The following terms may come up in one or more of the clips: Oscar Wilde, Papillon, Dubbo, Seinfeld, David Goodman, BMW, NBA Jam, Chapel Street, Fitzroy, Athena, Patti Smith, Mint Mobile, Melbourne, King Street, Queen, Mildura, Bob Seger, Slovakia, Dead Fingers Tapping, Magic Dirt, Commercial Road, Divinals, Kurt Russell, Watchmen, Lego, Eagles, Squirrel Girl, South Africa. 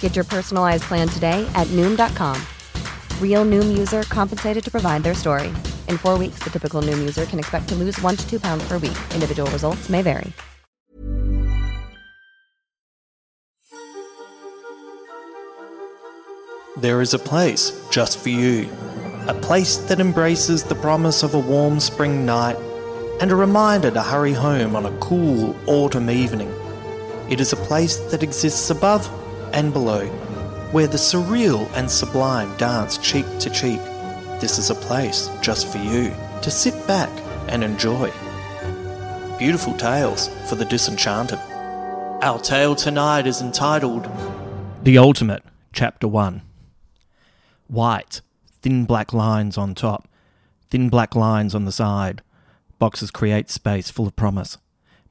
Get your personalized plan today at Noom.com. Real Noom user compensated to provide their story. In 4 weeks, the typical Noom user can expect to lose 1 to 2 pounds per week. Individual results may vary. There is a place just for you. A place that embraces the promise of a warm spring night and a reminder to hurry home on a cool autumn evening. It is a place that exists above and below, where the surreal and sublime dance cheek to cheek. This is a place just for you to sit back and enjoy. Beautiful tales for the disenchanted. Our tale tonight is entitled The Ultimate, Chapter 1. White, thin black lines on top, thin black lines on the side. Boxes create space full of promise.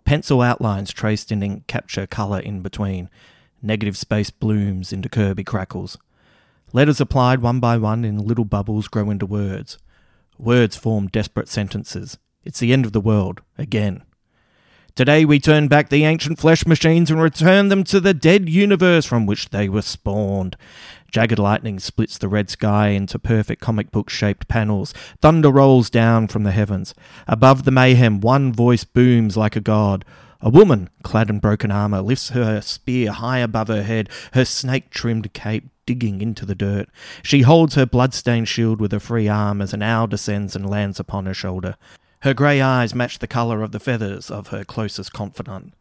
Pencil outlines traced in ink capture colour in between. Negative space blooms into Kirby crackles. Letters applied one by one in little bubbles grow into words. Words form desperate sentences. It's the end of the world, again. Today we turn back the ancient flesh machines and return them to the dead universe from which they were spawned. Jagged lightning splits the red sky into perfect comic book-shaped panels. Thunder rolls down from the heavens. Above the mayhem, one voice booms like a god. A woman, clad in broken armour, lifts her spear high above her head, her snake-trimmed cape digging into the dirt. She holds her blood-stained shield with her free arm as an owl descends and lands upon her shoulder. Her grey eyes match the colour of the feathers of her closest confidant.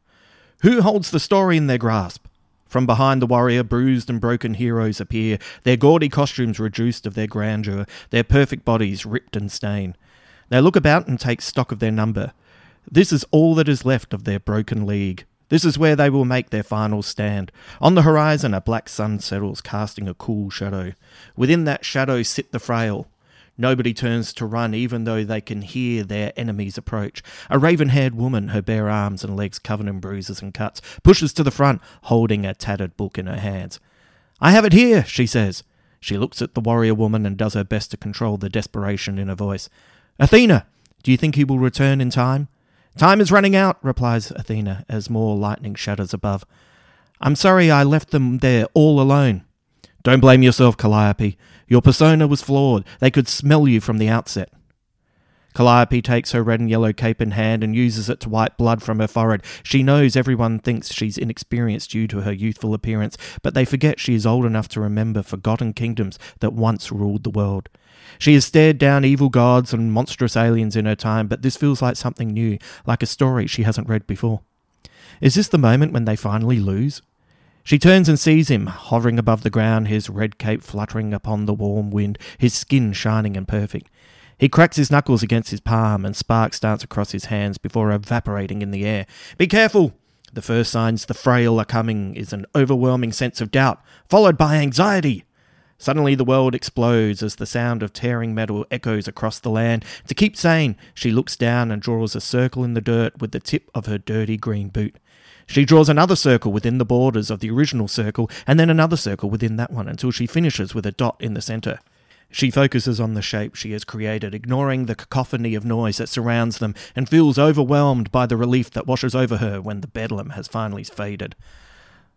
Who holds the story in their grasp? From behind the warrior, bruised and broken heroes appear, their gaudy costumes reduced of their grandeur, their perfect bodies ripped and stained. They look about and take stock of their number. This is all that is left of their broken league. This is where they will make their final stand. On the horizon, a black sun settles, casting a cool shadow. Within that shadow sit the frail. Nobody turns to run, even though they can hear their enemies approach. A raven-haired woman, her bare arms and legs covered in bruises and cuts, pushes to the front, holding a tattered book in her hands. "I have it here," she says. She looks at the warrior woman and does her best to control the desperation in her voice. "Athena, do you think he will return in time?" "Time is running out," replies Athena, as more lightning shatters above. "I'm sorry I left them there all alone." "Don't blame yourself, Calliope. Your persona was flawed. They could smell you from the outset." Calliope takes her red and yellow cape in hand and uses it to wipe blood from her forehead. She knows everyone thinks she's inexperienced due to her youthful appearance, but they forget she is old enough to remember forgotten kingdoms that once ruled the world. She has stared down evil gods and monstrous aliens in her time, but this feels like something new, like a story she hasn't read before. Is this the moment when they finally lose? She turns and sees him, hovering above the ground, his red cape fluttering upon the warm wind, his skin shining and perfect. He cracks his knuckles against his palm and sparks dance across his hands before evaporating in the air. "Be careful!" The first signs the frail are coming is an overwhelming sense of doubt, followed by anxiety. Suddenly the world explodes as the sound of tearing metal echoes across the land. To keep sane, she looks down and draws a circle in the dirt with the tip of her dirty green boot. She draws another circle within the borders of the original circle, and then another circle within that one, until she finishes with a dot in the centre. She focuses on the shape she has created, ignoring the cacophony of noise that surrounds them, and feels overwhelmed by the relief that washes over her when the bedlam has finally faded.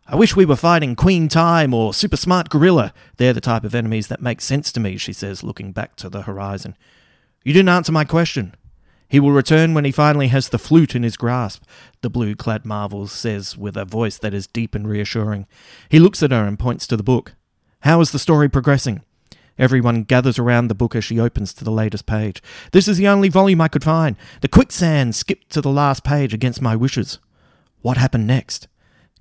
I wish we were fighting Queen Time or Super Smart Gorilla. They're the type of enemies that make sense to me, she says, looking back to the horizon. You didn't answer my question. He will return when he finally has the flute in his grasp, the blue-clad marvel says with a voice that is deep and reassuring. He looks at her and points to the book. How is the story progressing? Everyone gathers around the book as she opens to the latest page. This is the only volume I could find. The quicksand skipped to the last page against my wishes. What happened next?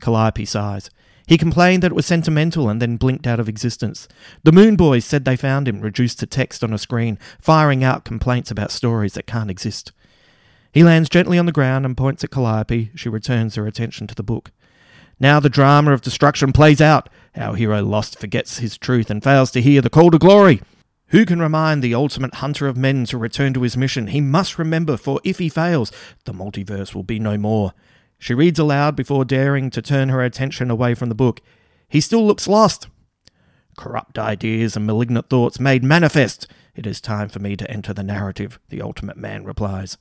Calliope sighs. He complained that it was sentimental and then blinked out of existence. The Moon Boys said they found him reduced to text on a screen, firing out complaints about stories that can't exist. He lands gently on the ground and points at Calliope. She returns her attention to the book. Now the drama of destruction plays out. Our hero lost forgets his truth and fails to hear the call to glory. Who can remind the ultimate hunter of men to return to his mission? He must remember, for if he fails, the multiverse will be no more. She reads aloud before daring to turn her attention away from the book. He still looks lost. Corrupt ideas and malignant thoughts made manifest. It is time for me to enter the narrative, the ultimate man replies.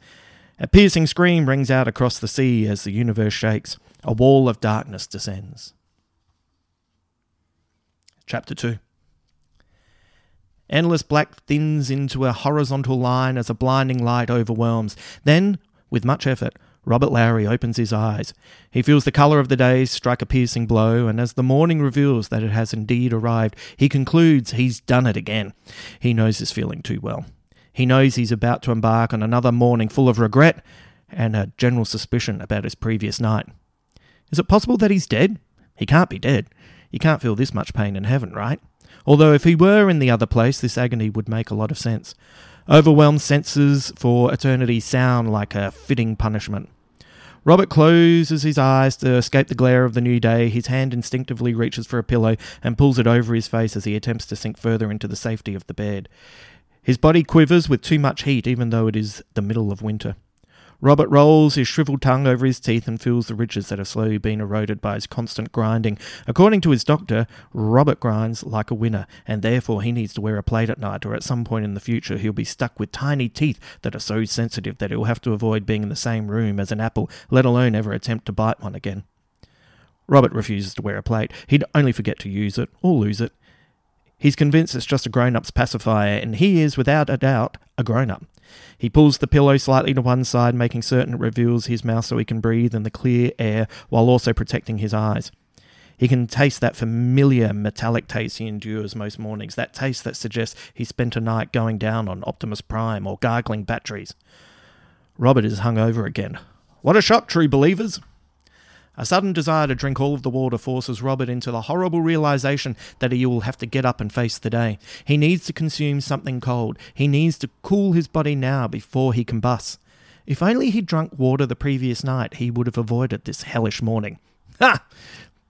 A piercing scream rings out across the sea as the universe shakes. A wall of darkness descends. Chapter 2. Endless black thins into a horizontal line as a blinding light overwhelms. Then, with much effort, Robert Lowry opens his eyes. He feels the colour of the day strike a piercing blow, and as the morning reveals that it has indeed arrived, he concludes he's done it again. He knows this feeling too well. He knows he's about to embark on another morning full of regret and a general suspicion about his previous night. Is it possible that he's dead? He can't be dead. You can't feel this much pain in heaven, right? Although if he were in the other place, this agony would make a lot of sense. Overwhelmed senses for eternity sound like a fitting punishment. Robert closes his eyes to escape the glare of the new day. His hand instinctively reaches for a pillow and pulls it over his face as he attempts to sink further into the safety of the bed. His body quivers with too much heat, even though it is the middle of winter. Robert rolls his shriveled tongue over his teeth and feels the ridges that have slowly been eroded by his constant grinding. According to his doctor, Robert grinds like a winner, and therefore he needs to wear a plate at night, or at some point in the future he'll be stuck with tiny teeth that are so sensitive that he'll have to avoid being in the same room as an apple, let alone ever attempt to bite one again. Robert refuses to wear a plate. He'd only forget to use it, or lose it. He's convinced it's just a grown-up's pacifier, and he is, without a doubt, a grown-up. He pulls the pillow slightly to one side, making certain it reveals his mouth so he can breathe in the clear air while also protecting his eyes. He can taste that familiar metallic taste he endures most mornings, that taste that suggests he spent a night going down on Optimus Prime or gargling batteries. Robert is hungover again. What a shock, true believers! A sudden desire to drink all of the water forces Robert into the horrible realization that he will have to get up and face the day. He needs to consume something cold. He needs to cool his body now before he combusts. If only he'd drunk water the previous night, he would have avoided this hellish morning. Ha!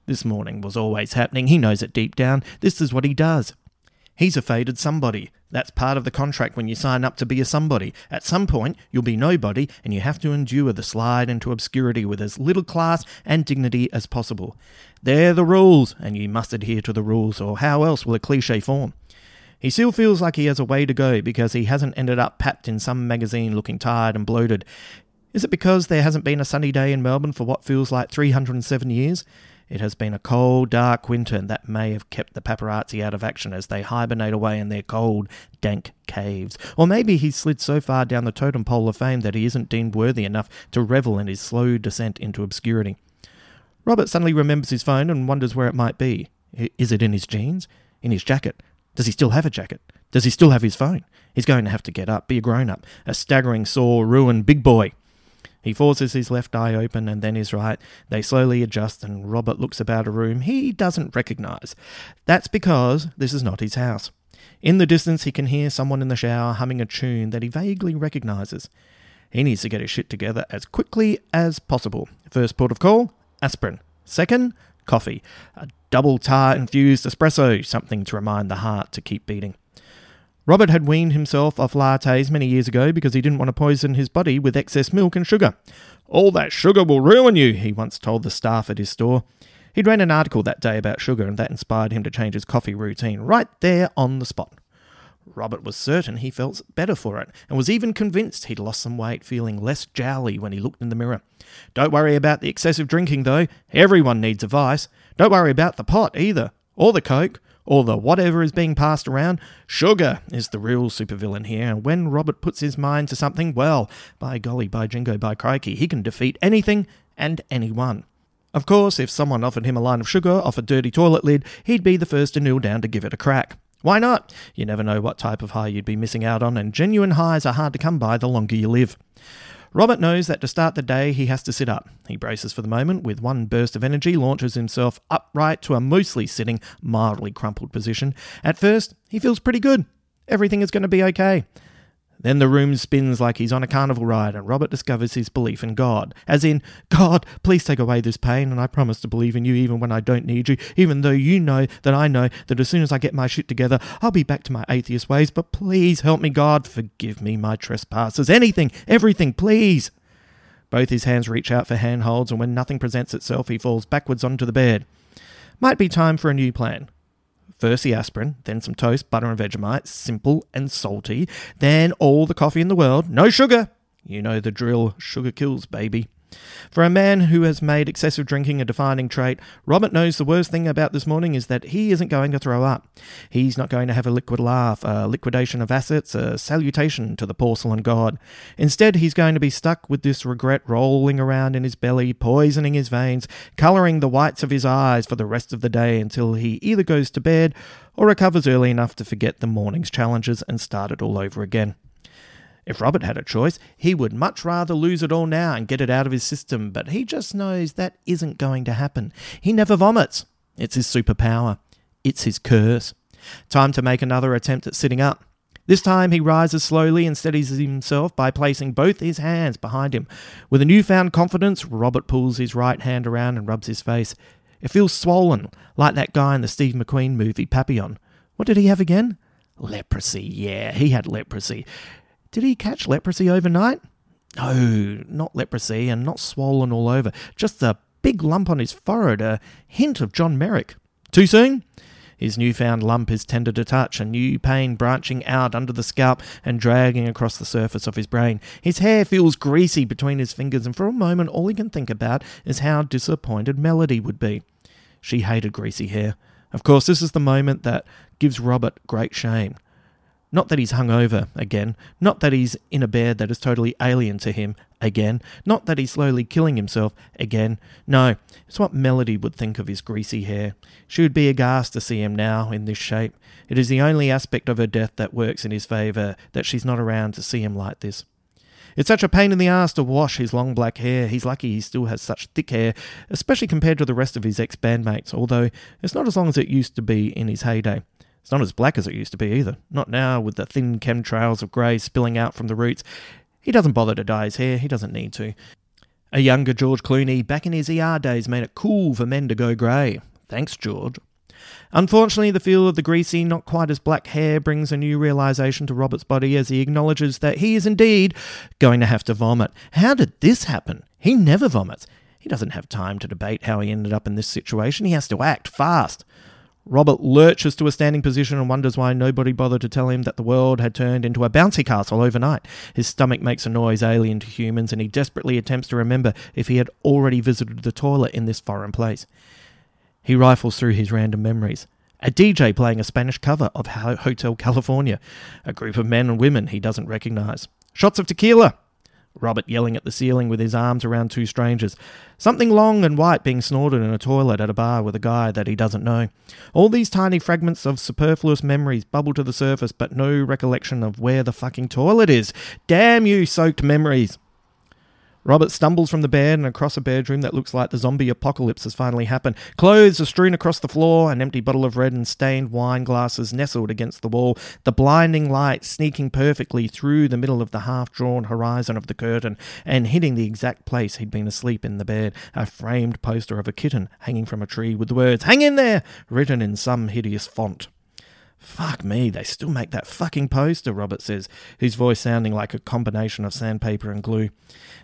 This morning was always happening. He knows it deep down. This is what he does. He's a faded somebody. That's part of the contract when you sign up to be a somebody. At some point, you'll be nobody, and you have to endure the slide into obscurity with as little class and dignity as possible. They're the rules, and you must adhere to the rules, or how else will a cliche form? He still feels like he has a way to go because he hasn't ended up papped in some magazine looking tired and bloated. Is it because there hasn't been a sunny day in Melbourne for what feels like 307 years? It has been a cold, dark winter, and that may have kept the paparazzi out of action as they hibernate away in their cold, dank caves. Or maybe he's slid so far down the totem pole of fame that he isn't deemed worthy enough to revel in his slow descent into obscurity. Robert suddenly remembers his phone and wonders where it might be. Is it in his jeans? In his jacket? Does he still have a jacket? Does he still have his phone? He's going to have to get up, be a grown-up, a staggering, sore, ruined big boy. He forces his left eye open and then his right. They slowly adjust and Robert looks about a room he doesn't recognise. That's because this is not his house. In the distance he can hear someone in the shower humming a tune that he vaguely recognises. He needs to get his shit together as quickly as possible. First port of call, aspirin. Second, coffee. A double tar infused espresso, something to remind the heart to keep beating. Robert had weaned himself off lattes many years ago because he didn't want to poison his body with excess milk and sugar. "All that sugar will ruin you," he once told the staff at his store. He'd read an article that day about sugar, and that inspired him to change his coffee routine right there on the spot. Robert was certain he felt better for it, and was even convinced he'd lost some weight, feeling less jowly when he looked in the mirror. Don't worry about the excessive drinking, though. Everyone needs a vice. Don't worry about the pot, either, or the Coke, or the whatever is being passed around. Sugar is the real supervillain here, and when Robert puts his mind to something, well, by golly, by jingo, by crikey, he can defeat anything and anyone. Of course, if someone offered him a line of sugar off a dirty toilet lid, he'd be the first to kneel down to give it a crack. Why not? You never know what type of high you'd be missing out on, and genuine highs are hard to come by the longer you live. Robert knows that to start the day, he has to sit up. He braces for the moment, with one burst of energy, launches himself upright to a mostly sitting, mildly crumpled position. At first, he feels pretty good. Everything is going to be okay. Then the room spins like he's on a carnival ride, and Robert discovers his belief in God. As in, God, please take away this pain, and I promise to believe in you even when I don't need you, even though you know that as soon as I get my shit together, I'll be back to my atheist ways, but please help me, God, forgive me my trespasses, anything, everything, please. Both his hands reach out for handholds, and when nothing presents itself, he falls backwards onto the bed. Might be time for a new plan. First the aspirin, then some toast, butter and Vegemite, simple and salty, then all the coffee in the world, no sugar. You know the drill, sugar kills, baby. For a man who has made excessive drinking a defining trait, Robert knows the worst thing about this morning is that he isn't going to throw up. He's not going to have a liquid laugh, a liquidation of assets, a salutation to the porcelain god. Instead, he's going to be stuck with this regret rolling around in his belly, poisoning his veins, colouring the whites of his eyes for the rest of the day until he either goes to bed or recovers early enough to forget the morning's challenges and start it all over again. If Robert had a choice, he would much rather lose it all now and get it out of his system, but he just knows that isn't going to happen. He never vomits. It's his superpower. It's his curse. Time to make another attempt at sitting up. This time he rises slowly and steadies himself by placing both his hands behind him. With a newfound confidence, Robert pulls his right hand around and rubs his face. It feels swollen, like that guy in the Steve McQueen movie Papillon. What did he have again? Leprosy. Yeah, he had leprosy. Did he catch leprosy overnight? No, not leprosy and not swollen all over. Just a big lump on his forehead, a hint of John Merrick. Too soon? His newfound lump is tender to touch, a new pain branching out under the scalp and dragging across the surface of his brain. His hair feels greasy between his fingers, and for a moment all he can think about is how disappointed Melody would be. She hated greasy hair. Of course, this is the moment that gives Robert great shame. Not that he's hungover again, not that he's in a bed that is totally alien to him again, not that he's slowly killing himself again. No, it's what Melody would think of his greasy hair. She would be aghast to see him now in this shape. It is the only aspect of her death that works in his favour, that she's not around to see him like this. It's such a pain in the ass to wash his long black hair. He's lucky he still has such thick hair, especially compared to the rest of his ex-bandmates, although it's not as long as it used to be in his heyday. It's not as black as it used to be either. Not now, with the thin chemtrails of grey spilling out from the roots. He doesn't bother to dye his hair. He doesn't need to. A younger George Clooney back in his ER days made it cool for men to go grey. Thanks, George. Unfortunately, the feel of the greasy, not quite as black hair brings a new realisation to Robert's body as he acknowledges that he is indeed going to have to vomit. How did this happen? He never vomits. He doesn't have time to debate how he ended up in this situation. He has to act fast. Robert lurches to a standing position and wonders why nobody bothered to tell him that the world had turned into a bouncy castle overnight. His stomach makes a noise alien to humans, and he desperately attempts to remember if he had already visited the toilet in this foreign place. He rifles through his random memories. A DJ playing a Spanish cover of Hotel California. A group of men and women he doesn't recognise. Shots of tequila. Robert yelling at the ceiling with his arms around two strangers. Something long and white being snorted in a toilet at a bar with a guy that he doesn't know. All these tiny fragments of superfluous memories bubble to the surface, but no recollection of where the fucking toilet is. Damn you, soaked memories. Robert stumbles from the bed and across a bedroom that looks like the zombie apocalypse has finally happened. Clothes are strewn across the floor, an empty bottle of red and stained wine glasses nestled against the wall, the blinding light sneaking perfectly through the middle of the half-drawn horizon of the curtain and hitting the exact place he'd been asleep in the bed, a framed poster of a kitten hanging from a tree with the words, "Hang in there," written in some hideous font. Fuck me, they still make that fucking poster, Robert says, his voice sounding like a combination of sandpaper and glue.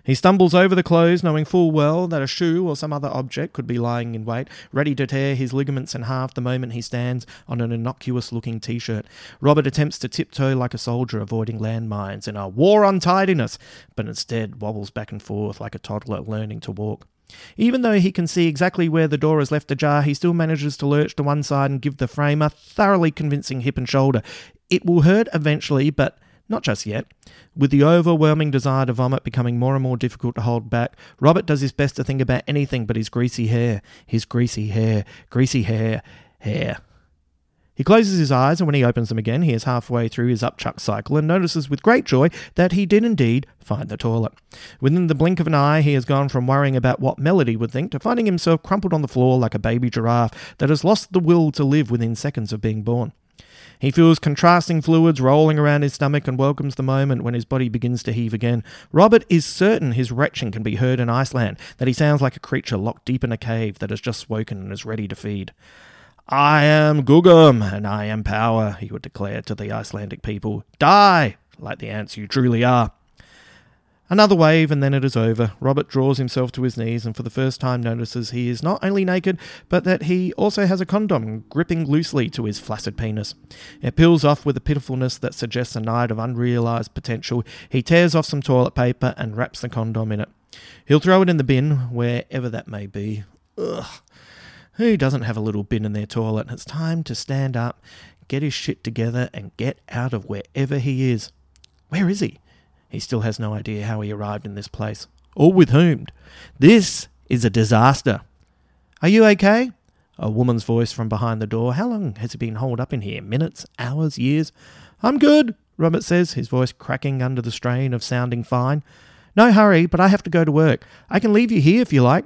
He stumbles over the clothes, knowing full well that a shoe or some other object could be lying in wait, ready to tear his ligaments in half the moment he stands on an innocuous-looking T-shirt. Robert attempts to tiptoe like a soldier avoiding landmines in a war on tidiness, but instead wobbles back and forth like a toddler learning to walk. Even though he can see exactly where the door is left ajar, he still manages to lurch to one side and give the frame a thoroughly convincing hip and shoulder. It will hurt eventually, but not just yet. With the overwhelming desire to vomit becoming more and more difficult to hold back, Robert does his best to think about anything but his greasy hair. His greasy hair. He closes his eyes, and when he opens them again, he is halfway through his upchuck cycle and notices with great joy that he did indeed find the toilet. Within the blink of an eye, he has gone from worrying about what Melody would think to finding himself crumpled on the floor like a baby giraffe that has lost the will to live within seconds of being born. He feels contrasting fluids rolling around his stomach and welcomes the moment when his body begins to heave again. Robert is certain his retching can be heard in Iceland, that he sounds like a creature locked deep in a cave that has just woken and is ready to feed. "I am Gugum, and I am power," he would declare to the Icelandic people. "Die, like the ants you truly are." Another wave, and then it is over. Robert draws himself to his knees and for the first time notices he is not only naked, but that he also has a condom gripping loosely to his flaccid penis. It peels off with a pitifulness that suggests a night of unrealised potential. He tears off some toilet paper and wraps the condom in it. He'll throw it in the bin, wherever that may be. Ugh. Who doesn't have a little bin in their toilet? It's time to stand up, get his shit together, and get out of wherever he is. Where is he? He still has no idea how he arrived in this place. Or with whom. This is a disaster. "Are you okay?" A woman's voice from behind the door. How long has he been holed up in here? Minutes? Hours? Years? "I'm good," Robert says, his voice cracking under the strain of sounding fine. "No hurry, but I have to go to work. I can leave you here if you like."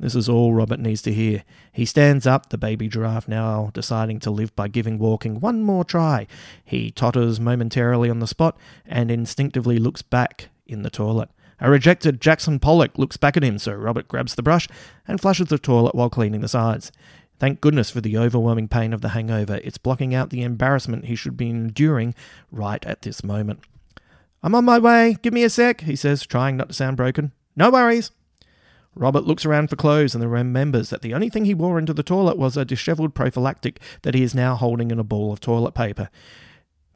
This is all Robert needs to hear. He stands up, the baby giraffe now deciding to live by giving walking one more try. He totters momentarily on the spot and instinctively looks back in the toilet. A rejected Jackson Pollock looks back at him, so Robert grabs the brush and flushes the toilet while cleaning the sides. Thank goodness for the overwhelming pain of the hangover. It's blocking out the embarrassment he should be enduring right at this moment. "I'm on my way. Give me a sec," he says, trying not to sound broken. "No worries." Robert looks around for clothes and then remembers that the only thing he wore into the toilet was a dishevelled prophylactic that he is now holding in a ball of toilet paper.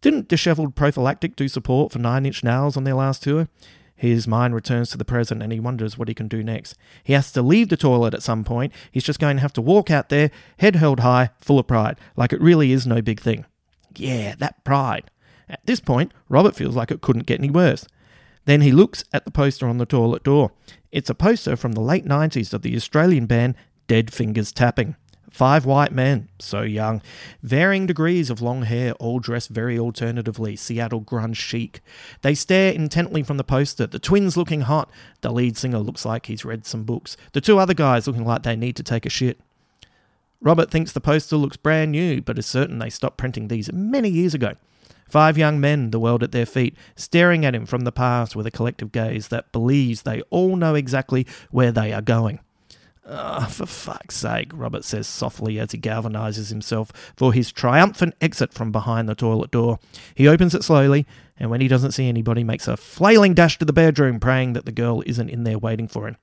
Didn't dishevelled prophylactic do support for 9 Inch Nails on their last tour? His mind returns to the present and he wonders what he can do next. He has to leave the toilet at some point. He's just going to have to walk out there, head held high, full of pride, like it really is no big thing. Yeah, that pride. At this point, Robert feels like it couldn't get any worse. Then he looks at the poster on the toilet door. It's a poster from the late 90s of the Australian band Dead Fingers Tapping. 5 white men, so young, varying degrees of long hair, all dressed very alternatively, Seattle grunge chic. They stare intently from the poster, the twins looking hot. The lead singer looks like he's read some books. The 2 other guys looking like they need to take a shit. Robert thinks the poster looks brand new, but is certain they stopped printing these many years ago. 5 young men, the world at their feet, staring at him from the past with a collective gaze that believes they all know exactly where they are going. "Oh, for fuck's sake," Robert says softly as he galvanizes himself for his triumphant exit from behind the toilet door. He opens it slowly, and when he doesn't see anybody, makes a flailing dash to the bedroom, praying that the girl isn't in there waiting for him.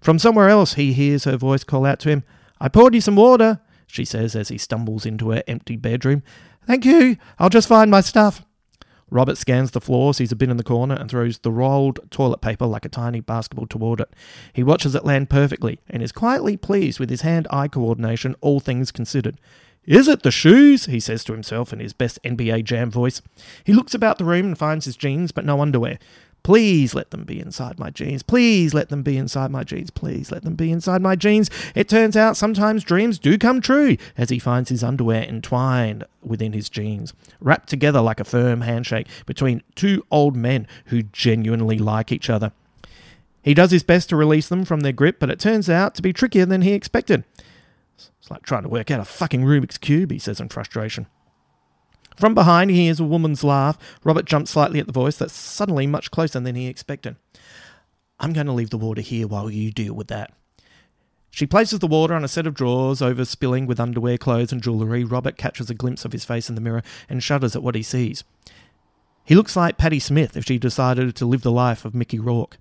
From somewhere else, he hears her voice call out to him. "I poured you some water," she says as he stumbles into her empty bedroom. "Thank you. I'll just find my stuff." Robert scans the floor, sees a bin in the corner, and throws the rolled toilet paper like a tiny basketball toward it. He watches it land perfectly and is quietly pleased with his hand-eye coordination, all things considered. "Is it the shoes?" he says to himself in his best NBA Jam voice. He looks about the room and finds his jeans, but no underwear. "Please let them be inside my jeans. Please let them be inside my jeans. Please let them be inside my jeans." It turns out sometimes dreams do come true as he finds his underwear entwined within his jeans, wrapped together like a firm handshake between 2 old men who genuinely like each other. He does his best to release them from their grip, but it turns out to be trickier than he expected. "It's like trying to work out a fucking Rubik's Cube," he says in frustration. From behind, he hears a woman's laugh. Robert jumps slightly at the voice that's suddenly much closer than he expected. "I'm going to leave the water here while you deal with that." She places the water on a set of drawers, overspilling with underwear, clothes and jewellery. Robert catches a glimpse of his face in the mirror and shudders at what he sees. He looks like Patti Smith if she decided to live the life of Mickey Rourke.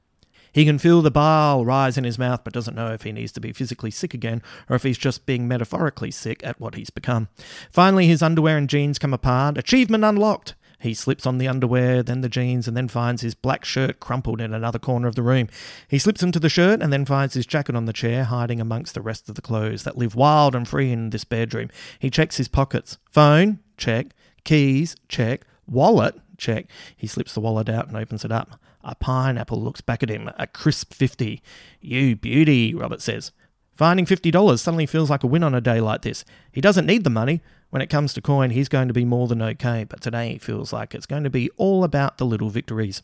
He can feel the bile rise in his mouth, but doesn't know if he needs to be physically sick again or if he's just being metaphorically sick at what he's become. Finally, his underwear and jeans come apart. Achievement unlocked! He slips on the underwear, then the jeans, and then finds his black shirt crumpled in another corner of the room. He slips into the shirt and then finds his jacket on the chair, hiding amongst the rest of the clothes that live wild and free in this bedroom. He checks his pockets. Phone? Check. Keys? Check. Wallet? Check. He slips the wallet out and opens it up. A pineapple looks back at him, a crisp 50. You beauty, Robert says. Finding $50 suddenly feels like a win on a day like this. He doesn't need the money. When it comes to coin, he's going to be more than okay, but today feels like it's going to be all about the little victories.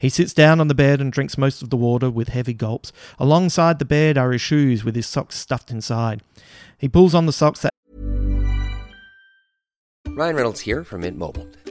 He sits down on the bed and drinks most of the water with heavy gulps. Alongside the bed are his shoes with his socks stuffed inside. He pulls on the socks that... Ryan Reynolds here from Mint Mobile.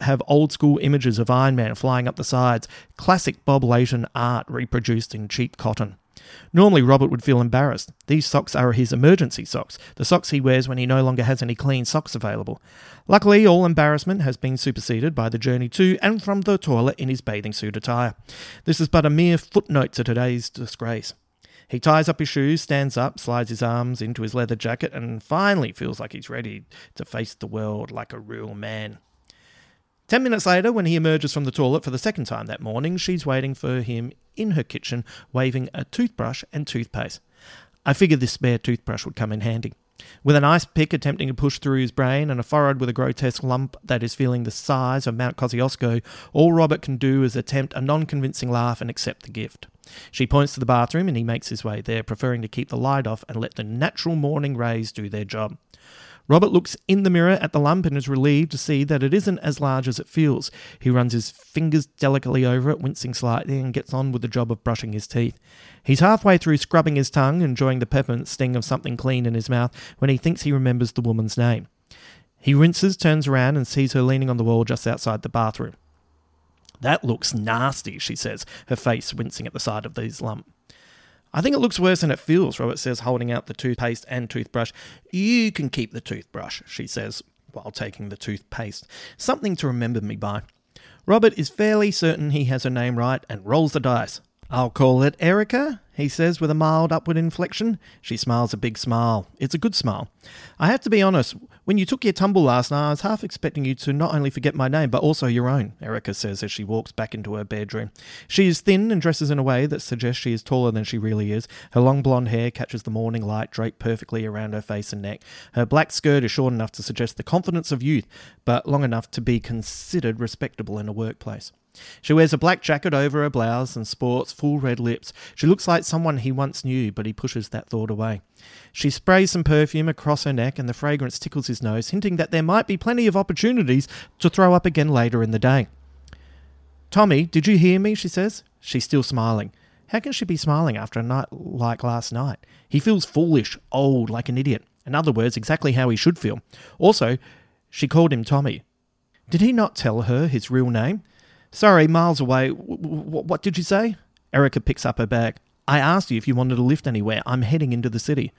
Have old school images of Iron Man flying up the sides, classic Bob Layton art reproduced in cheap cotton. Normally Robert would feel embarrassed. These socks are his emergency socks, the socks he wears when he no longer has any clean socks available. Luckily, all embarrassment has been superseded by the journey to and from the toilet in his bathing suit attire. This is but a mere footnote to today's disgrace. He ties up his shoes, stands up, slides his arms into his leather jacket, and finally feels like he's ready to face the world like a real man. 10 minutes later, when he emerges from the toilet for the second time that morning, she's waiting for him in her kitchen, waving a toothbrush and toothpaste. I figured this spare toothbrush would come in handy. With an ice pick attempting to push through his brain and a forehead with a grotesque lump that is feeling the size of Mount Kosciuszko, all Robert can do is attempt a non-convincing laugh and accept the gift. She points to the bathroom and he makes his way there, preferring to keep the light off and let the natural morning rays do their job. Robert looks in the mirror at the lump and is relieved to see that it isn't as large as it feels. He runs his fingers delicately over it, wincing slightly, and gets on with the job of brushing his teeth. He's halfway through scrubbing his tongue, enjoying the peppermint sting of something clean in his mouth, when he thinks he remembers the woman's name. He rinses, turns around, and sees her leaning on the wall just outside the bathroom. "That looks nasty," she says, her face wincing at the sight of this lump. "I think it looks worse than it feels," Robert says, holding out the toothpaste and toothbrush. "You can keep the toothbrush," she says, while taking the toothpaste. "Something to remember me by." Robert is fairly certain he has her name right and rolls the dice. "I'll call it Erica," he says with a mild upward inflection. She smiles a big smile. It's a good smile. "I have to be honest, when you took your tumble last night, I was half expecting you to not only forget my name, but also your own," Erica says as she walks back into her bedroom. She is thin and dresses in a way that suggests she is taller than she really is. Her long blonde hair catches the morning light, draped perfectly around her face and neck. Her black skirt is short enough to suggest the confidence of youth, but long enough to be considered respectable in a workplace. She wears a black jacket over her blouse and sports full red lips. She looks like someone he once knew, but he pushes that thought away. She sprays some perfume across her neck and the fragrance tickles his nose, hinting that there might be plenty of opportunities to throw up again later in the day. "Tommy, did you hear me?" she says. She's still smiling. How can she be smiling after a night like last night? He feels foolish, old, like an idiot. In other words, exactly how he should feel. Also, she called him Tommy. Did he not tell her his real name? "Sorry, miles away. What did you say?" Erica picks up her bag. "I asked you if you wanted a lift anywhere. I'm heading into the city."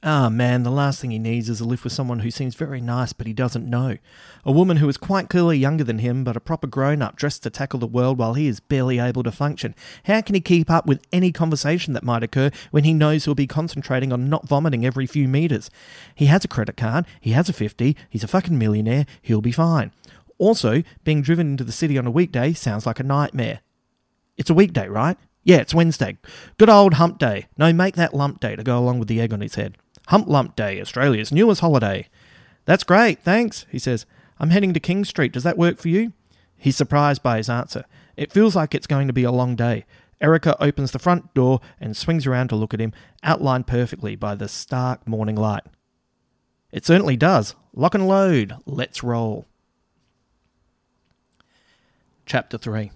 Ah, man, the last thing he needs is a lift with someone who seems very nice but he doesn't know. A woman who is quite clearly younger than him but a proper grown-up dressed to tackle the world while he is barely able to function. How can he keep up with any conversation that might occur when he knows he'll be concentrating on not vomiting every few metres? He has a credit card, he has a 50, he's a fucking millionaire, he'll be fine. Also, being driven into the city on a weekday sounds like a nightmare. It's a weekday, right? Yeah, it's Wednesday. Good old hump day. No, make that lump day to go along with the egg on his head. Hump Lump Day, Australia's newest holiday. That's great, thanks, he says. I'm heading to King Street, does that work for you? He's surprised by his answer. It feels like it's going to be a long day. Erica opens the front door and swings around to look at him, outlined perfectly by the stark morning light. It certainly does. Lock and load. Let's roll. Chapter 3.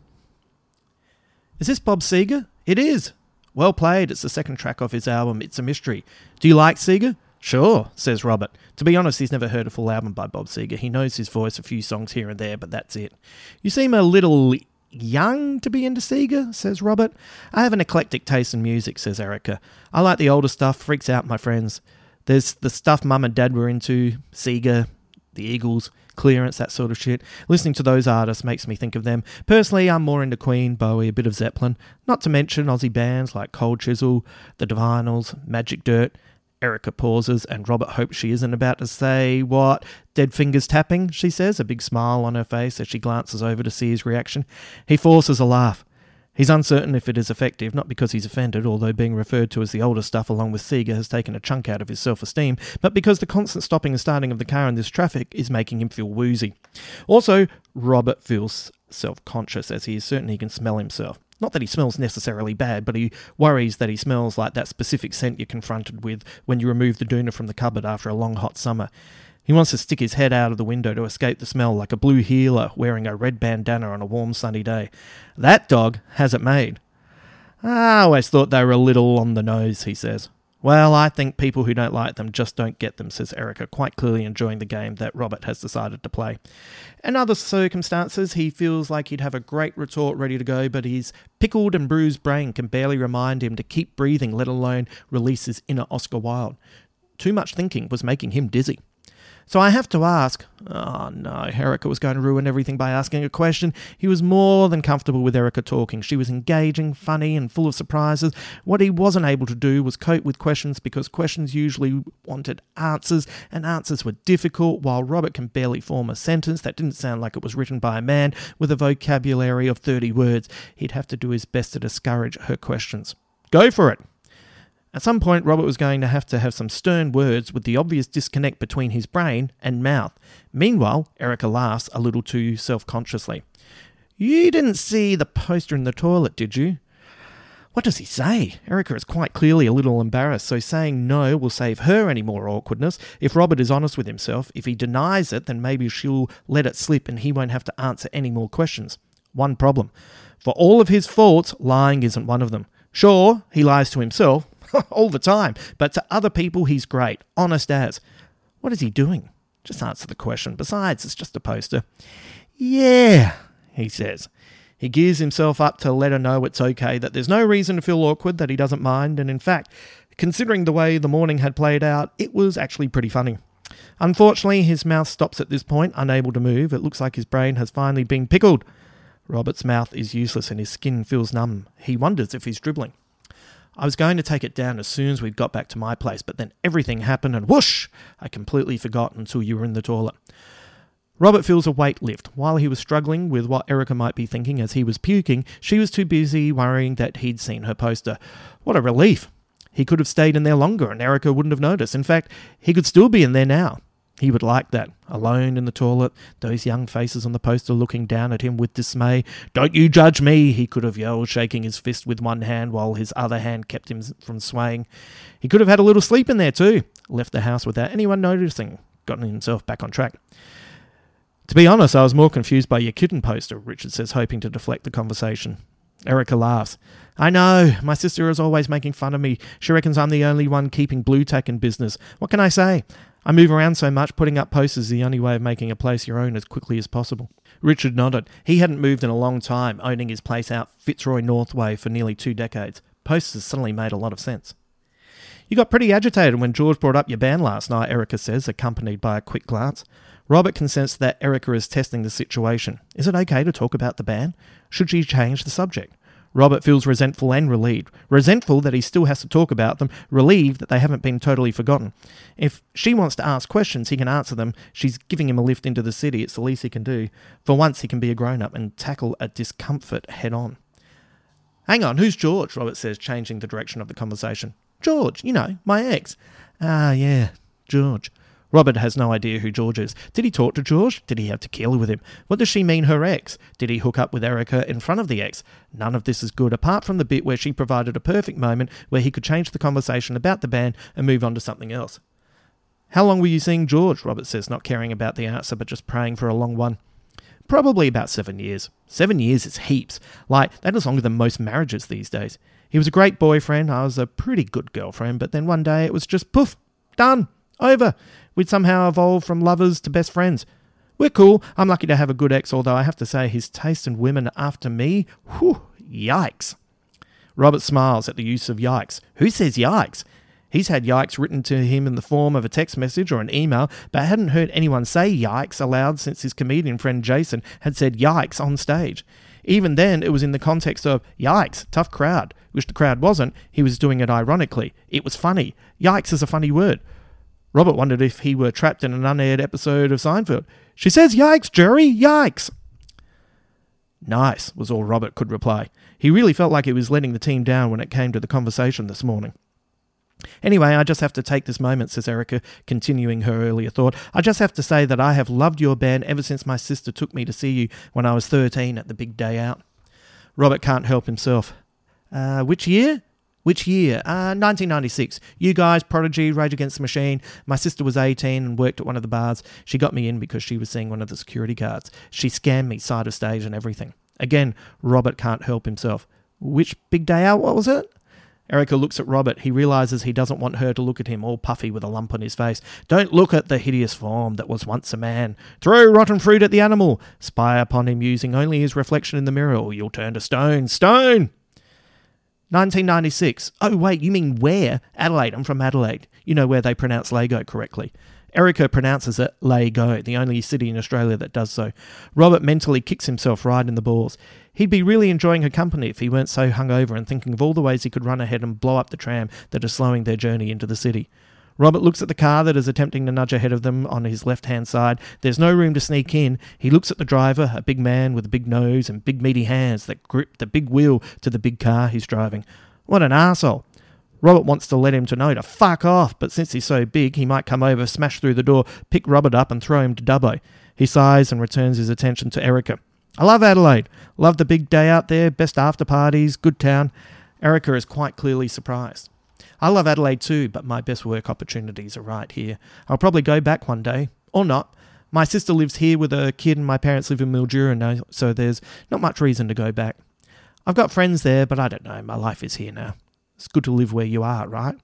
Is this Bob Seger? It is. Well played, it's the second track off his album, It's a Mystery. Do you like Seger? Sure, says Robert. To be honest, he's never heard a full album by Bob Seger. He knows his voice, a few songs here and there, but that's it. You seem a little young to be into Seger, says Robert. I have an eclectic taste in music, says Erica. I like the older stuff, freaks out my friends. There's the stuff Mum and Dad were into, Seger, the Eagles, Clearance, that sort of shit. Listening to those artists makes me think of them. Personally, I'm more into Queen, Bowie, a bit of Zeppelin, not to mention Aussie bands like Cold Chisel, The Divinals, Magic Dirt. Erica pauses and Robert hopes she isn't about to say, what? Dead Fingers Tapping, she says, a big smile on her face as she glances over to see his reaction. He forces a laugh. He's uncertain if it is effective, not because he's offended, although being referred to as the older stuff along with Seger has taken a chunk out of his self-esteem, but because the constant stopping and starting of the car in this traffic is making him feel woozy. Also, Robert feels self-conscious as he is certain he can smell himself. Not that he smells necessarily bad, but he worries that he smells like that specific scent you're confronted with when you remove the doona from the cupboard after a long hot summer. He wants to stick his head out of the window to escape the smell like a blue heeler wearing a red bandana on a warm sunny day. That dog has it made. I always thought they were a little on the nose, he says. Well, I think people who don't like them just don't get them, says Erica, quite clearly enjoying the game that Robert has decided to play. In other circumstances, he feels like he'd have a great retort ready to go, but his pickled and bruised brain can barely remind him to keep breathing, let alone release his inner Oscar Wilde. Too much thinking was making him dizzy. So I have to ask, oh no, Erica was going to ruin everything by asking a question. He was more than comfortable with Erica talking. She was engaging, funny, and full of surprises. What he wasn't able to do was cope with questions because questions usually wanted answers, and answers were difficult, while Robert can barely form a sentence that didn't sound like it was written by a man with a vocabulary of 30 words. He'd have to do his best to discourage her questions. Go for it. At some point, Robert was going to have some stern words with the obvious disconnect between his brain and mouth. Meanwhile, Erica laughs a little too self-consciously. You didn't see the poster in the toilet, did you? What does he say? Erica is quite clearly a little embarrassed, so saying no will save her any more awkwardness. If Robert is honest with himself, if he denies it, then maybe she'll let it slip and he won't have to answer any more questions. One problem. For all of his faults, lying isn't one of them. Sure, he lies to himself. All the time. But to other people, he's great. Honest as. What is he doing? Just answer the question. Besides, it's just a poster. Yeah, he says. He gears himself up to let her know it's okay, that there's no reason to feel awkward, that he doesn't mind. And in fact, considering the way the morning had played out, it was actually pretty funny. Unfortunately, his mouth stops at this point, unable to move. It looks like his brain has finally been pickled. Robert's mouth is useless and his skin feels numb. He wonders if he's dribbling. I was going to take it down as soon as we got back to my place, but then everything happened and whoosh, I completely forgot until you were in the toilet. Robert feels a weight lift. While he was struggling with what Erica might be thinking as he was puking, she was too busy worrying that he'd seen her poster. What a relief. He could have stayed in there longer and Erica wouldn't have noticed. In fact, he could still be in there now. He would like that. Alone in the toilet, those young faces on the poster looking down at him with dismay. Don't you judge me, he could have yelled, shaking his fist with one hand while his other hand kept him from swaying. He could have had a little sleep in there too. Left the house without anyone noticing. Gotten himself back on track. To be honest, I was more confused by your kitten poster, Richard says, hoping to deflect the conversation. Erica laughs. I know, my sister is always making fun of me. She reckons I'm the only one keeping blue tack in business. What can I say? I move around so much, putting up posters is the only way of making a place your own as quickly as possible. Richard nodded. He hadn't moved in a long time, owning his place out Fitzroy North Way for nearly 2 decades. Posters suddenly made a lot of sense. You got pretty agitated when George brought up your band last night, Erica says, accompanied by a quick glance. Robert can sense that Erica is testing the situation. Is it okay to talk about the ban? Should she change the subject? Robert feels resentful and relieved. Resentful that he still has to talk about them, relieved that they haven't been totally forgotten. If she wants to ask questions, he can answer them. She's giving him a lift into the city. It's the least he can do. For once, he can be a grown-up and tackle a discomfort head-on. Hang on, who's George? Robert says, changing the direction of the conversation. George, you know, my ex. Ah, yeah, George. Robert has no idea who George is. Did he talk to George? Did he have tequila with him? What does she mean, her ex? Did he hook up with Erica in front of the ex? None of this is good, apart from the bit where she provided a perfect moment where he could change the conversation about the band and move on to something else. How long were you seeing George? Robert says, not caring about the answer, but just praying for a long one. Probably about 7 years. 7 years is heaps. Like, that is longer than most marriages these days. He was a great boyfriend. I was a pretty good girlfriend, but then one day it was just poof, done. Over. We'd somehow evolved from lovers to best friends. We're cool. I'm lucky to have a good ex, although I have to say his taste in women after me, whew, yikes. Robert smiles at the use of yikes. Who says yikes? He's had yikes written to him in the form of a text message or an email, but hadn't heard anyone say yikes aloud since his comedian friend Jason had said yikes on stage. Even then, it was in the context of, yikes, tough crowd. Which the crowd wasn't. He was doing it ironically. It was funny. Yikes is a funny word. Robert wondered if he were trapped in an unaired episode of Seinfeld. She says, yikes, Jerry, yikes. Nice, was all Robert could reply. He really felt like he was letting the team down when it came to the conversation this morning. Anyway, I just have to take this moment, says Erica, continuing her earlier thought. I just have to say that I have loved your band ever since my sister took me to see you when I was 13 at the Big Day Out. Robert can't help himself. Which year? 1996. You guys, Prodigy, Rage Against the Machine. My sister was 18 and worked at one of the bars. She got me in because she was seeing one of the security guards. She scanned me side of stage and everything. Again, Robert can't help himself. Which Big Day Out? What was it? Erica looks at Robert. He realizes he doesn't want her to look at him, all puffy with a lump on his face. Don't look at the hideous form that was once a man. Throw rotten fruit at the animal. Spy upon him using only his reflection in the mirror, or you'll turn to stone. Stone! 1996. Oh, wait, you mean where? Adelaide. I'm from Adelaide. You know, where they pronounce Lego correctly. Erica pronounces it Lego, the only city in Australia that does so. Robert mentally kicks himself right in the balls. He'd be really enjoying her company if he weren't so hungover and thinking of all the ways he could run ahead and blow up the tram that is slowing their journey into the city. Robert looks at the car that is attempting to nudge ahead of them on his left-hand side. There's no room to sneak in. He looks at the driver, a big man with a big nose and big meaty hands that grip the big wheel to the big car he's driving. What an arsehole. Robert wants to let him to know to fuck off, but since he's so big, he might come over, smash through the door, pick Robert up and throw him to Dubbo. He sighs and returns his attention to Erica. I love Adelaide. Love the Big Day Out there, best after parties, good town. Erica is quite clearly surprised. I love Adelaide too, but my best work opportunities are right here. I'll probably go back one day, or not. My sister lives here with her kid and my parents live in Mildura now, so there's not much reason to go back. I've got friends there, but I don't know, my life is here now. It's good to live where you are, right?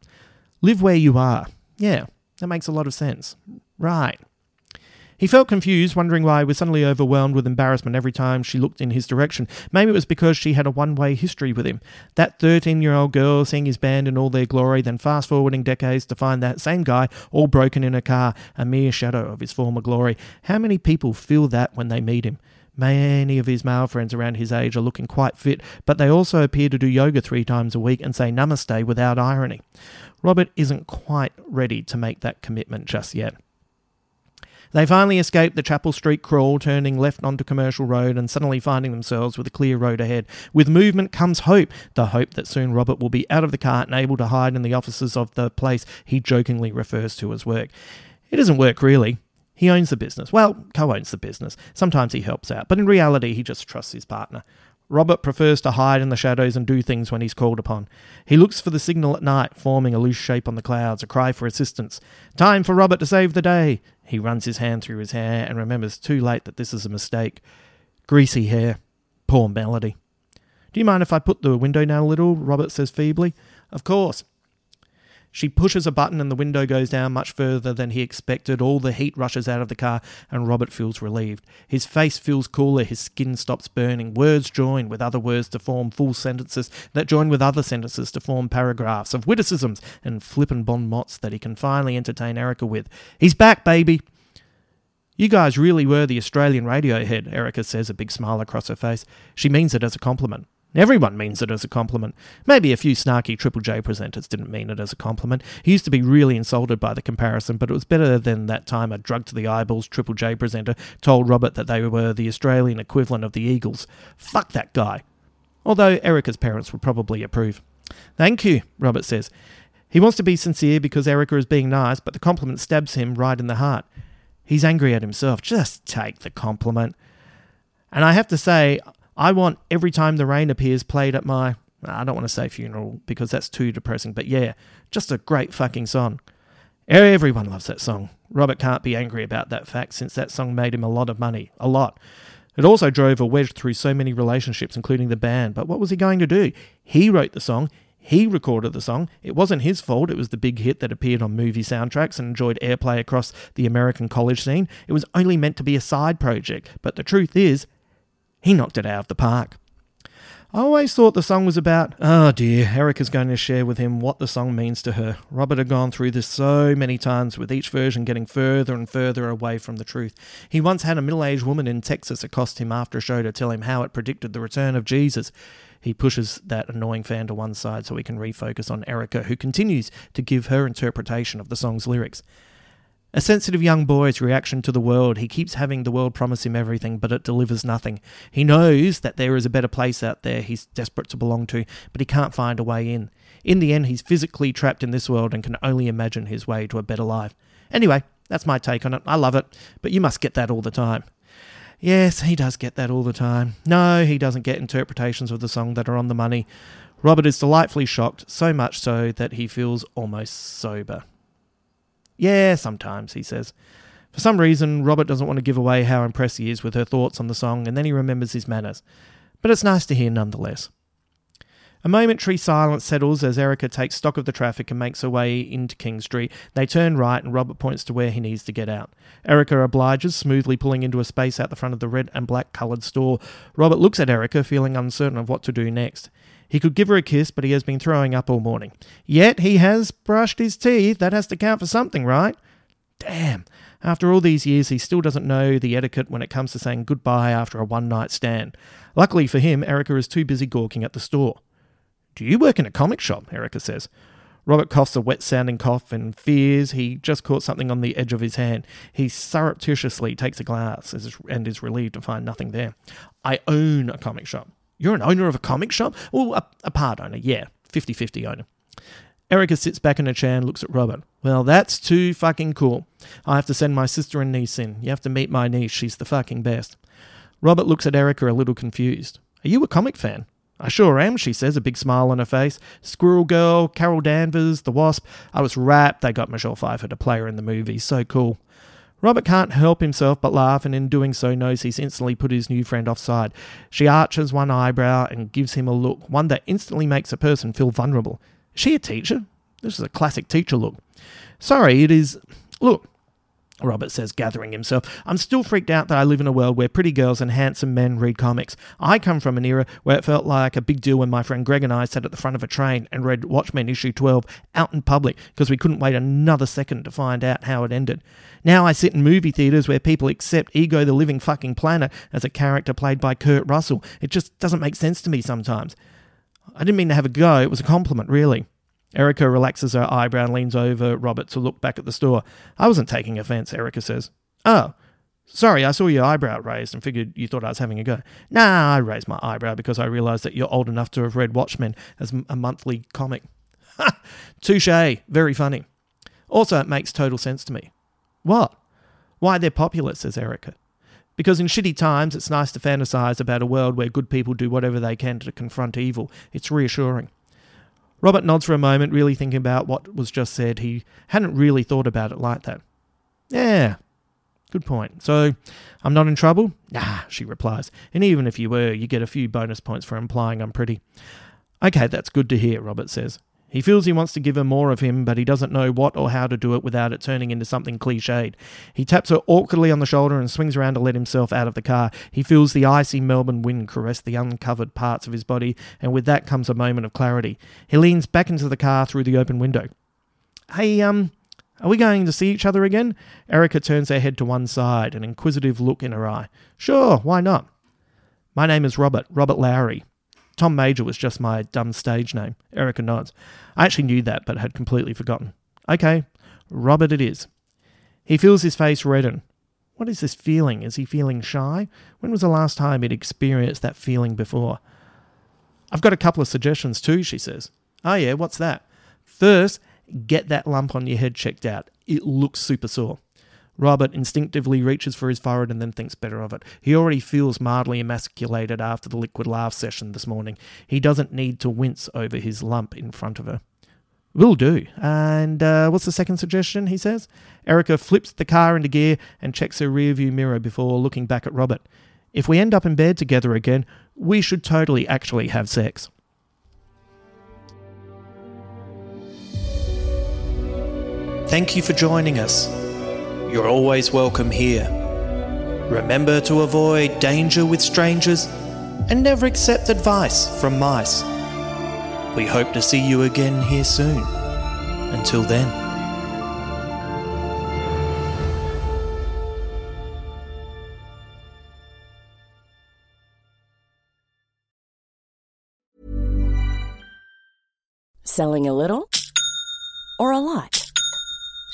Live where you are. Yeah, that makes a lot of sense. Right. He felt confused, wondering why he was suddenly overwhelmed with embarrassment every time she looked in his direction. Maybe it was because she had a one-way history with him. That 13-year-old girl seeing his band in all their glory, then fast-forwarding decades to find that same guy all broken in a car, a mere shadow of his former glory. How many people feel that when they meet him? Many of his male friends around his age are looking quite fit, but they also appear to do yoga 3 times a week and say namaste without irony. Robert isn't quite ready to make that commitment just yet. They finally escaped the Chapel Street crawl, turning left onto Commercial Road and suddenly finding themselves with a clear road ahead. With movement comes hope, the hope that soon Robert will be out of the car and able to hide in the offices of the place he jokingly refers to as work. It doesn't work, really. He owns the business. Well, co-owns the business. Sometimes he helps out, but in reality he just trusts his partner. Robert prefers to hide in the shadows and do things when he's called upon. He looks for the signal at night, forming a loose shape on the clouds, a cry for assistance. Time for Robert to save the day. He runs his hand through his hair and remembers too late that this is a mistake. Greasy hair. Poor Melody. Do you mind if I put the window down a little? Robert says feebly. Of course. She pushes a button and the window goes down much further than he expected. All the heat rushes out of the car and Robert feels relieved. His face feels cooler, his skin stops burning. Words join with other words to form full sentences that join with other sentences to form paragraphs of witticisms and flippin' bon mots that he can finally entertain Erica with. He's back, baby! You guys really were the Australian Radiohead, Erica says, a big smile across her face. She means it as a compliment. Everyone means it as a compliment. Maybe a few snarky Triple J presenters didn't mean it as a compliment. He used to be really insulted by the comparison, but it was better than that time a drug-to-the-eyeballs Triple J presenter told Robert that they were the Australian equivalent of the Eagles. Fuck that guy. Although Erica's parents would probably approve. Thank you, Robert says. He wants to be sincere because Erica is being nice, but the compliment stabs him right in the heart. He's angry at himself. Just take the compliment. And I have to say, I want Every Time the Rain Appears played at my, I don't want to say funeral because that's too depressing, but yeah, just a great fucking song. Everyone loves that song. Robert can't be angry about that fact since that song made him a lot of money. A lot. It also drove a wedge through so many relationships, including the band. But what was he going to do? He wrote the song. He recorded the song. It wasn't his fault. It was the big hit that appeared on movie soundtracks and enjoyed airplay across the American college scene. It was only meant to be a side project. But the truth is, he knocked it out of the park. I always thought the song was about, oh dear, Erica's going to share with him what the song means to her. Robert had gone through this so many times, with each version getting further and further away from the truth. He once had a middle-aged woman in Texas accost him after a show to tell him how it predicted the return of Jesus. He pushes that annoying fan to one side so he can refocus on Erica, who continues to give her interpretation of the song's lyrics. A sensitive young boy's reaction to the world. He keeps having the world promise him everything, but it delivers nothing. He knows that there is a better place out there he's desperate to belong to, but he can't find a way in. In the end, he's physically trapped in this world and can only imagine his way to a better life. Anyway, that's my take on it. I love it, but you must get that all the time. Yes, he does get that all the time. No, he doesn't get interpretations of the song that are on the money. Robert is delightfully shocked, so much so that he feels almost sober. Yeah, sometimes, he says. For some reason, Robert doesn't want to give away how impressed he is with her thoughts on the song, and then he remembers his manners. But it's nice to hear nonetheless. A momentary silence settles as Erica takes stock of the traffic and makes her way into King Street. They turn right and Robert points to where he needs to get out. Erica obliges, smoothly pulling into a space out the front of the red and black coloured store. Robert looks at Erica, feeling uncertain of what to do next. He could give her a kiss, but he has been throwing up all morning. Yet he has brushed his teeth. That has to count for something, right? Damn. After all these years, he still doesn't know the etiquette when it comes to saying goodbye after a one-night stand. Luckily for him, Erica is too busy gawking at the store. Do you work in a comic shop? Erica says. Robert coughs a wet-sounding cough and fears he just caught something on the edge of his hand. He surreptitiously takes a glass and is relieved to find nothing there. I own a comic shop. You're an owner of a comic shop? Well, a part owner, yeah. 50-50 owner. Erica sits back in her chair and looks at Robert. Well, that's too fucking cool. I have to send my sister and niece in. You have to meet my niece. She's the fucking best. Robert looks at Erica a little confused. Are you a comic fan? I sure am, she says, a big smile on her face. Squirrel Girl, Carol Danvers, The Wasp. I was rapt they got Michelle Pfeiffer to play her in the movie. So cool. Robert can't help himself but laugh, and in doing so knows he's instantly put his new friend offside. She arches one eyebrow and gives him a look, one that instantly makes a person feel vulnerable. Is she a teacher? This is a classic teacher look. Sorry, it is... Look, Robert says, gathering himself. I'm still freaked out that I live in a world where pretty girls and handsome men read comics. I come from an era where it felt like a big deal when my friend Greg and I sat at the front of a train and read Watchmen issue 12 out in public because we couldn't wait another second to find out how it ended. Now I sit in movie theaters where people accept Ego the Living Fucking Planet as a character played by Kurt Russell. It just doesn't make sense to me sometimes. I didn't mean to have a go. It was a compliment, really. Erica relaxes her eyebrow and leans over Robert to look back at the store. I wasn't taking offence, Erica says. Oh, sorry, I saw your eyebrow raised and figured you thought I was having a go. Nah, I raised my eyebrow because I realised that you're old enough to have read Watchmen as a monthly comic. Ha! Touché. Very funny. Also, it makes total sense to me. What? Why they're popular, says Erica. Because in shitty times, it's nice to fantasise about a world where good people do whatever they can to confront evil. It's reassuring. Robert nods for a moment, really thinking about what was just said. He hadn't really thought about it like that. Yeah, good point. So, I'm not in trouble? Nah, she replies. And even if you were, you get a few bonus points for implying I'm pretty. Okay, that's good to hear, Robert says. He feels he wants to give her more of him, but he doesn't know what or how to do it without it turning into something cliched. He taps her awkwardly on the shoulder and swings around to let himself out of the car. He feels the icy Melbourne wind caress the uncovered parts of his body, and with that comes a moment of clarity. He leans back into the car through the open window. Hey, are we going to see each other again? Erica turns her head to one side, an inquisitive look in her eye. Sure, why not? My name is Robert Lowry. Tom Major was just my dumb stage name. Erica nods. I actually knew that, but had completely forgotten. Okay, Robert it is. He feels his face redden. What is this feeling? Is he feeling shy? When was the last time he'd experienced that feeling before? I've got a couple of suggestions too, she says. Oh yeah, what's that? First, get that lump on your head checked out. It looks super sore. Robert instinctively reaches for his forehead and then thinks better of it. He already feels mildly emasculated after the liquid laugh session this morning. He doesn't need to wince over his lump in front of her. Will do. And what's the second suggestion, he says? Erica flips the car into gear and checks her rearview mirror before looking back at Robert. If we end up in bed together again, we should totally actually have sex. Thank you for joining us. You're always welcome here. Remember to avoid danger with strangers and never accept advice from mice. We hope to see you again here soon. Until then. Selling a little or a lot?